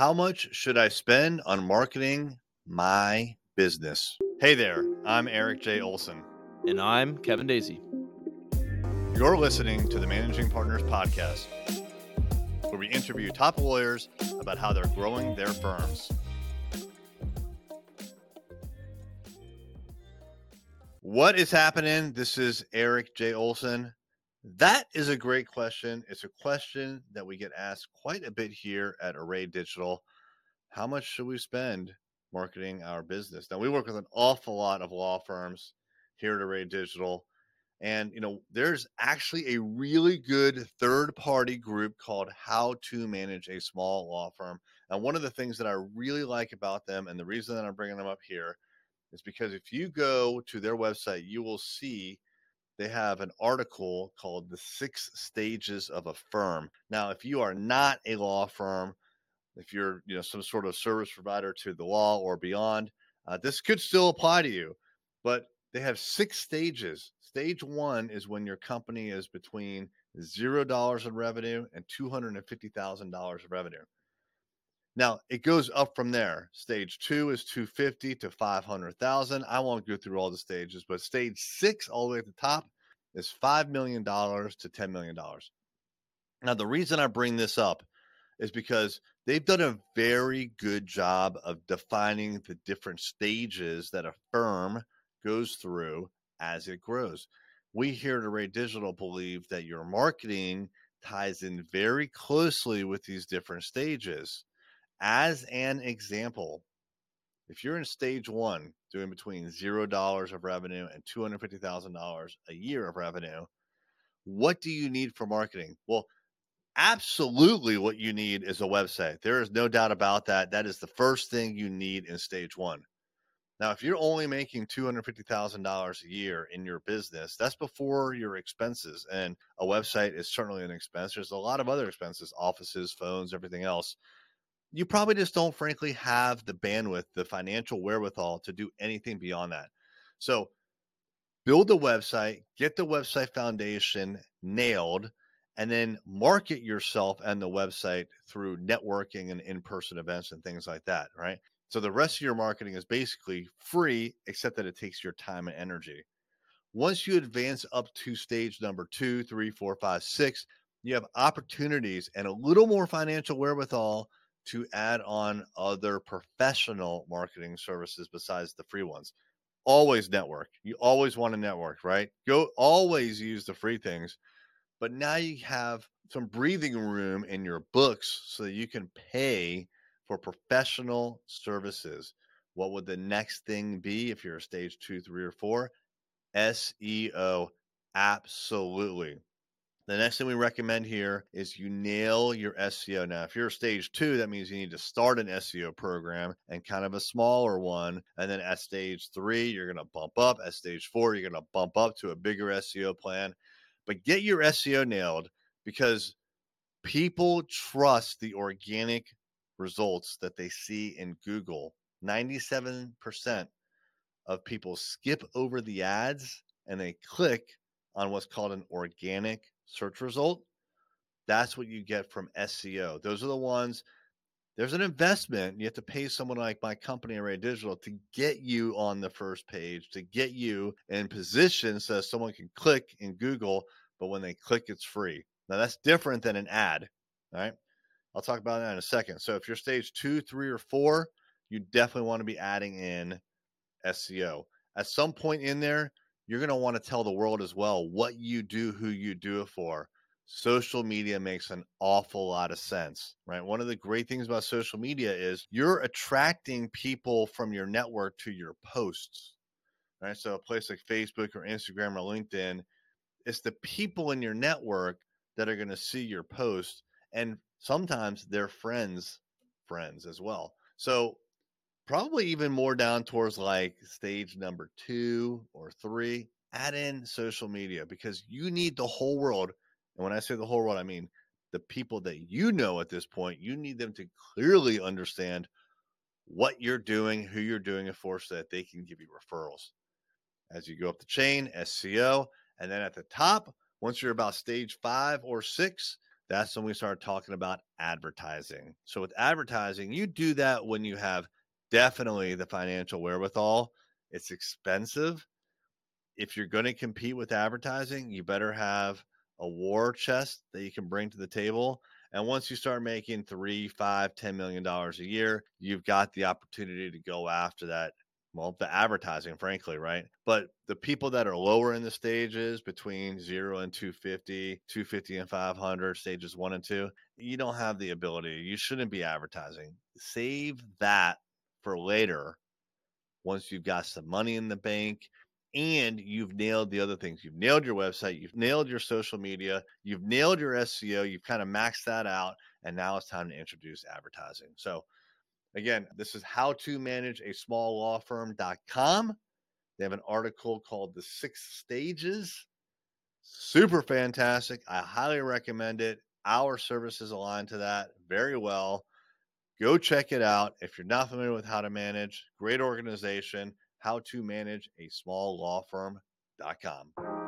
How much should I spend on marketing my business? Hey there, I'm Erik J. Olson. And I'm Kevin Daisy. You're listening to the Managing Partners Podcast, where we interview top lawyers about how they're growing their firms. What is happening? This is Erik J. Olson. That is a great question. It's a question that we get asked quite a bit here at Array Digital. How much should we spend marketing our business? Now, we work with an awful lot of law firms here at Array Digital. And, there's actually a really good third-party group called How to Manage a Small Law Firm. And one of the things that I really like about them, and the reason that I'm bringing them up here, is because if you go to their website, you will see they have an article called The 6 Stages of a Firm. Now, if you are not a law firm, if you're some sort of service provider to the law or beyond, this could still apply to you. But they have 6 stages. Stage 1 is when your company is between $0 in revenue and $250,000 in revenue. Now, it goes up from there. Stage 2 is 250 to 500,000. I won't go through all the stages, but stage 6 all the way at the top is $5 million to $10 million. Now, the reason I bring this up is because they've done a very good job of defining the different stages that a firm goes through as it grows. We here at Array Digital believe that your marketing ties in very closely with these different stages. As an example, if you're in stage 1, doing between $0 of revenue and $250,000 a year of revenue, what do you need for marketing? Well, absolutely what you need is a website. There is no doubt about that. That is the first thing you need in stage 1. Now, if you're only making $250,000 a year in your business, that's before your expenses. And a website is certainly an expense. There's a lot of other expenses, offices, phones, everything else. You probably just don't, frankly, have the bandwidth, the financial wherewithal to do anything beyond that. So build a website, get the website foundation nailed, and then market yourself and the website through networking and in-person events and things like that, right? So the rest of your marketing is basically free, except that it takes your time and energy. Once you advance up to stage number 2, 3, 4, 5, 6, you have opportunities and a little more financial wherewithal to add on other professional marketing services besides the free ones. Always network. You always want to network, right? Go always use the free things, but now you have some breathing room in your books so that you can pay for professional services. What would the next thing be if you're a stage 2, 3, or 4? SEO, absolutely. The next thing we recommend here is you nail your SEO. Now, if you're stage 2, that means you need to start an SEO program and kind of a smaller one. And then at stage 3, you're going to bump up. At stage 4, you're going to bump up to a bigger SEO plan. But get your SEO nailed, because people trust the organic results that they see in Google. 97% of people skip over the ads and they click on what's called an organic search result. That's what you get from SEO. Those are the ones. There's an investment. You have to pay someone like my company, Array Digital, to get you on the first page, to get you in position so someone can click in Google, but when they click, it's free. Now, that's different than an ad, right? I'll talk about that in a second. So if you're stage 2, 3, or 4, you definitely want to be adding in SEO. At some point in there, you're going to want to tell the world as well what you do, who you do it for. Social media makes an awful lot of sense, right? One of the great things about social media is you're attracting people from your network to your posts, right? So a place like Facebook or Instagram or LinkedIn, it's the people in your network that are going to see your post, and sometimes their friends as well. So probably even more down towards like stage number 2 or 3, add in social media, because you need the whole world. And when I say the whole world, I mean the people that you know at this point. You need them to clearly understand what you're doing, who you're doing it for, so that they can give you referrals. As you go up the chain, SEO, and then at the top, once you're about stage 5 or 6, That's when we start talking about advertising. So with advertising, you do that when you have definitely the financial wherewithal. It's expensive. If you're going to compete with advertising, you better have a war chest that you can bring to the table. And once you start making $3, $5, $10 million a year, you've got the opportunity to go after that. Well, the advertising, frankly, right? But the people that are lower in the stages between 0 and 250, 250 and 500, stages 1 and 2, you don't have the ability. You shouldn't be advertising. Save that for later once you've got some money in the bank and you've nailed the other things. You've nailed your website. You've nailed your social media. You've nailed your SEO. You've kind of maxed that out. And now it's time to introduce advertising. So again, this is howtomanageasmalllawfirm.com. They have an article called The 6 Stages. Super fantastic. I highly recommend it. Our services align to that very well. Go check it out. If you're not familiar with How to Manage, great organization, howtomanageasmalllawfirm.com.